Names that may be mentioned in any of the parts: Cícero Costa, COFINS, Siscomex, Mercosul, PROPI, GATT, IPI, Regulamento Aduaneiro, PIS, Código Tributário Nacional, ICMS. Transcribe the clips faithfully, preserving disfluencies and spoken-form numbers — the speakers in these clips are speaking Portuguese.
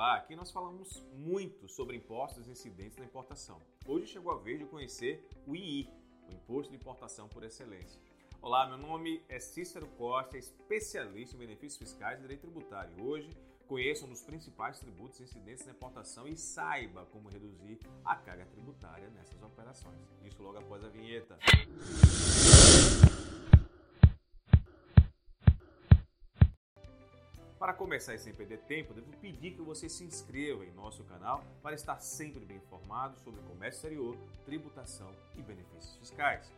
particular, aqui nós falamos muito sobre impostos incidentes na importação. Hoje chegou a vez de conhecer o I I, o Imposto de Importação por Excelência. Olá, meu nome é Cícero Costa, especialista em benefícios fiscais e direito tributário. Hoje conheça um dos principais tributos incidentes na importação e saiba como reduzir a carga tributária nessas operações. Isso logo após a vinheta. Para começar e sem perder tempo, devo pedir que você se inscreva em nosso canal para estar sempre bem informado sobre o comércio exterior, tributação e benefícios fiscais.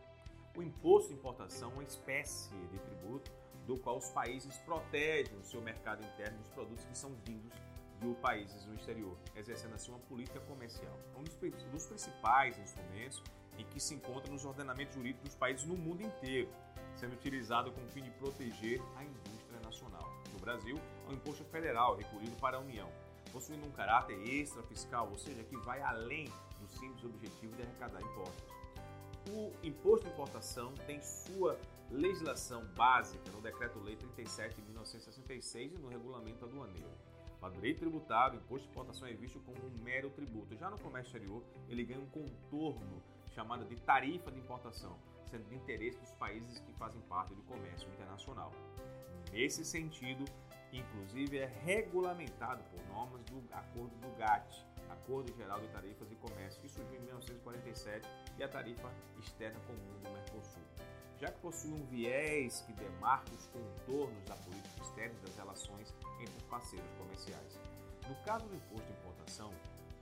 O imposto de importação é uma espécie de tributo do qual os países protegem o seu mercado interno dos produtos que são vindos de países do exterior, exercendo assim uma política comercial. Um dos principais instrumentos em que se encontra nos ordenamentos jurídicos dos países no mundo inteiro, sendo utilizado com o fim de proteger a indústria nacional. No Brasil, é um imposto federal recolhido para a União, possuindo um caráter extrafiscal, ou seja, que vai além do simples objetivo de arrecadar impostos. O imposto de importação tem sua legislação básica no Decreto-Lei trinta e sete de mil novecentos e sessenta e seis e no Regulamento Aduaneiro. Para o direito tributário, o imposto de importação é visto como um mero tributo. Já no comércio exterior, ele ganha um contorno chamado de tarifa de importação, sendo de interesse dos países que fazem parte do comércio internacional. Nesse sentido, inclusive, é regulamentado por normas do Acordo do GATT, Acordo Geral de Tarifas e Comércio, que surgiu em mil novecentos e quarenta e sete, e a Tarifa Externa Comum do Mercosul. Já que possui um viés que demarca os contornos da política externa e das relações entre os parceiros comerciais. No caso do imposto de importação,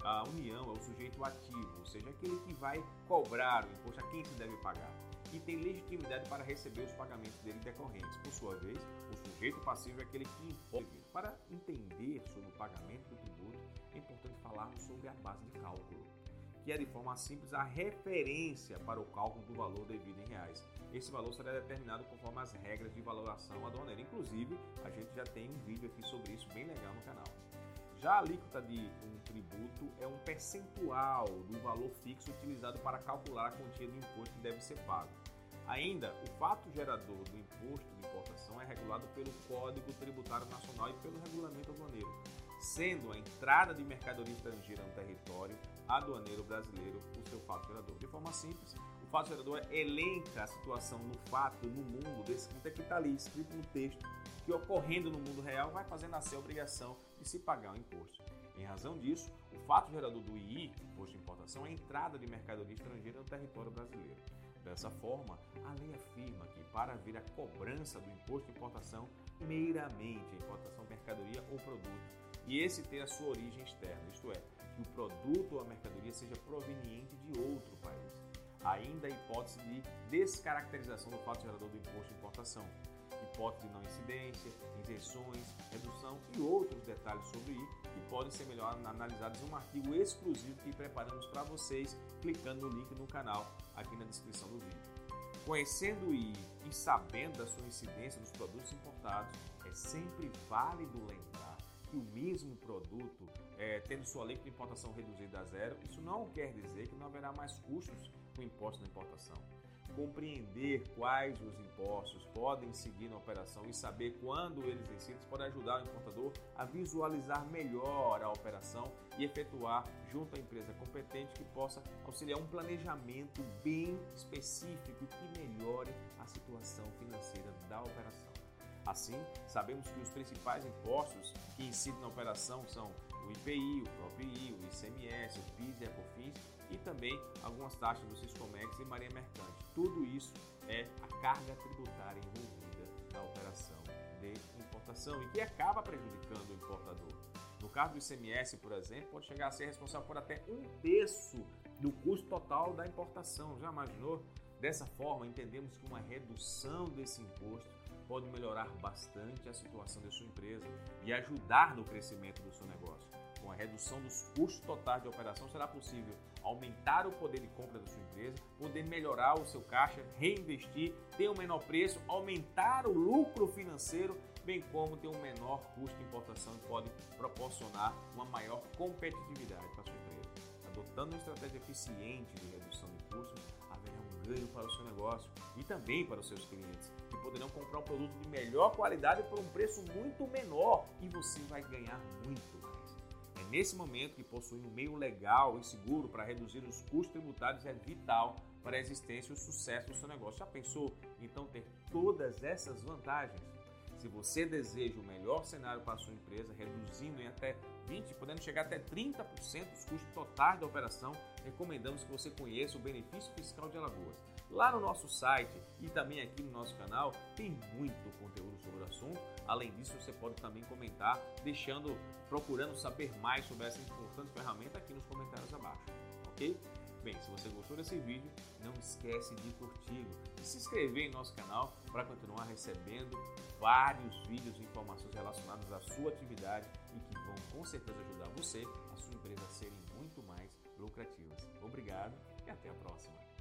a União é o sujeito ativo, ou seja, aquele que vai cobrar o imposto a quem se deve pagar, e tem legitimidade para receber os pagamentos dele decorrentes. Por sua vez, o sujeito passivo é aquele que impõe. Para entender sobre o pagamento do tributo, é importante falarmos sobre a base de cálculo, que é, de forma simples, a referência para o cálculo do valor devido em reais. Esse valor será determinado conforme as regras de valoração aduaneira. Inclusive, a gente já tem um vídeo aqui sobre isso bem legal no canal. Já a alíquota de um tributo é um percentual do valor fixo utilizado para calcular a quantia do imposto que deve ser pago. Ainda, o fato gerador do imposto de importação é regulado pelo Código Tributário Nacional e pelo Regulamento Aduaneiro, sendo a entrada de mercadoria estrangeira no território aduaneiro brasileiro o seu fato gerador. De forma simples, o fato gerador elenca a situação no fato, no mundo, descrita que está ali, escrito no texto, que ocorrendo no mundo real vai fazer nascer a obrigação de se pagar o imposto. Em razão disso, o fato gerador do I I, imposto de importação, é a entrada de mercadoria estrangeira no território brasileiro. Dessa forma, a lei afirma que, para haver a cobrança do imposto de importação, meramente a importação de mercadoria ou produto, e esse ter a sua origem externa, isto é, que o produto ou a mercadoria seja proveniente de outro país. Ainda a hipótese de descaracterização do fato gerador do imposto de importação, hipótese de não incidência, isenções, redução e outros detalhes sobre I, que podem ser melhor analisados em um artigo exclusivo que preparamos para vocês, clicando no link no canal, aqui na descrição do vídeo. Conhecendo o I I e sabendo da sua incidência nos produtos importados, é sempre válido lembrar que o mesmo produto, é, tendo sua alíquota de importação reduzida a zero, isso não quer dizer que não haverá mais custos com o imposto na importação. Compreender quais os impostos podem seguir na operação e saber quando eles incidem pode ajudar o importador a visualizar melhor a operação e efetuar junto à empresa competente que possa auxiliar um planejamento bem específico que melhore a situação financeira da operação. Assim, sabemos que os principais impostos que incidem na operação são o I P I, o PROPI, o I C M S, o PIS e a COFINS e também algumas taxas do Siscomex e marinha mercante. Tudo isso é a carga tributária envolvida na operação de importação e que acaba prejudicando o importador. No caso do I C M S, por exemplo, pode chegar a ser responsável por até um terço do custo total da importação. Já imaginou? Dessa forma, entendemos que uma redução desse imposto pode melhorar bastante a situação da sua empresa e ajudar no crescimento do seu negócio. Com a redução dos custos totais de operação, será possível aumentar o poder de compra da sua empresa, poder melhorar o seu caixa, reinvestir, ter um menor preço, aumentar o lucro financeiro, bem como ter um menor custo de importação que pode proporcionar uma maior competitividade para a sua empresa. Adotando uma estratégia eficiente de redução de custos, haverá um ganho para o seu negócio e também para os seus clientes, que poderão comprar um produto de melhor qualidade por um preço muito menor e você vai ganhar muito mais. nesse momento que possuir um meio legal e seguro para reduzir os custos tributários é vital para a existência e o sucesso do seu negócio. Já pensou, então, ter todas essas vantagens? Se você deseja o melhor cenário para a sua empresa, reduzindo em até vinte por cento, podendo chegar até trinta por cento dos custos totais da operação, recomendamos que você conheça o Benefício Fiscal de Alagoas. Lá no nosso site e também aqui no nosso canal tem muito conteúdo sobre o assunto. Além disso, você pode também comentar, deixando, procurando saber mais sobre essa importante ferramenta aqui nos comentários abaixo, ok? Bem, se você gostou desse vídeo, não esquece de curtir e se inscrever em nosso canal para continuar recebendo vários vídeos e informações relacionadas à sua atividade e que vão com certeza ajudar você, a sua empresa a serem muito mais lucrativas. Obrigado e até a próxima!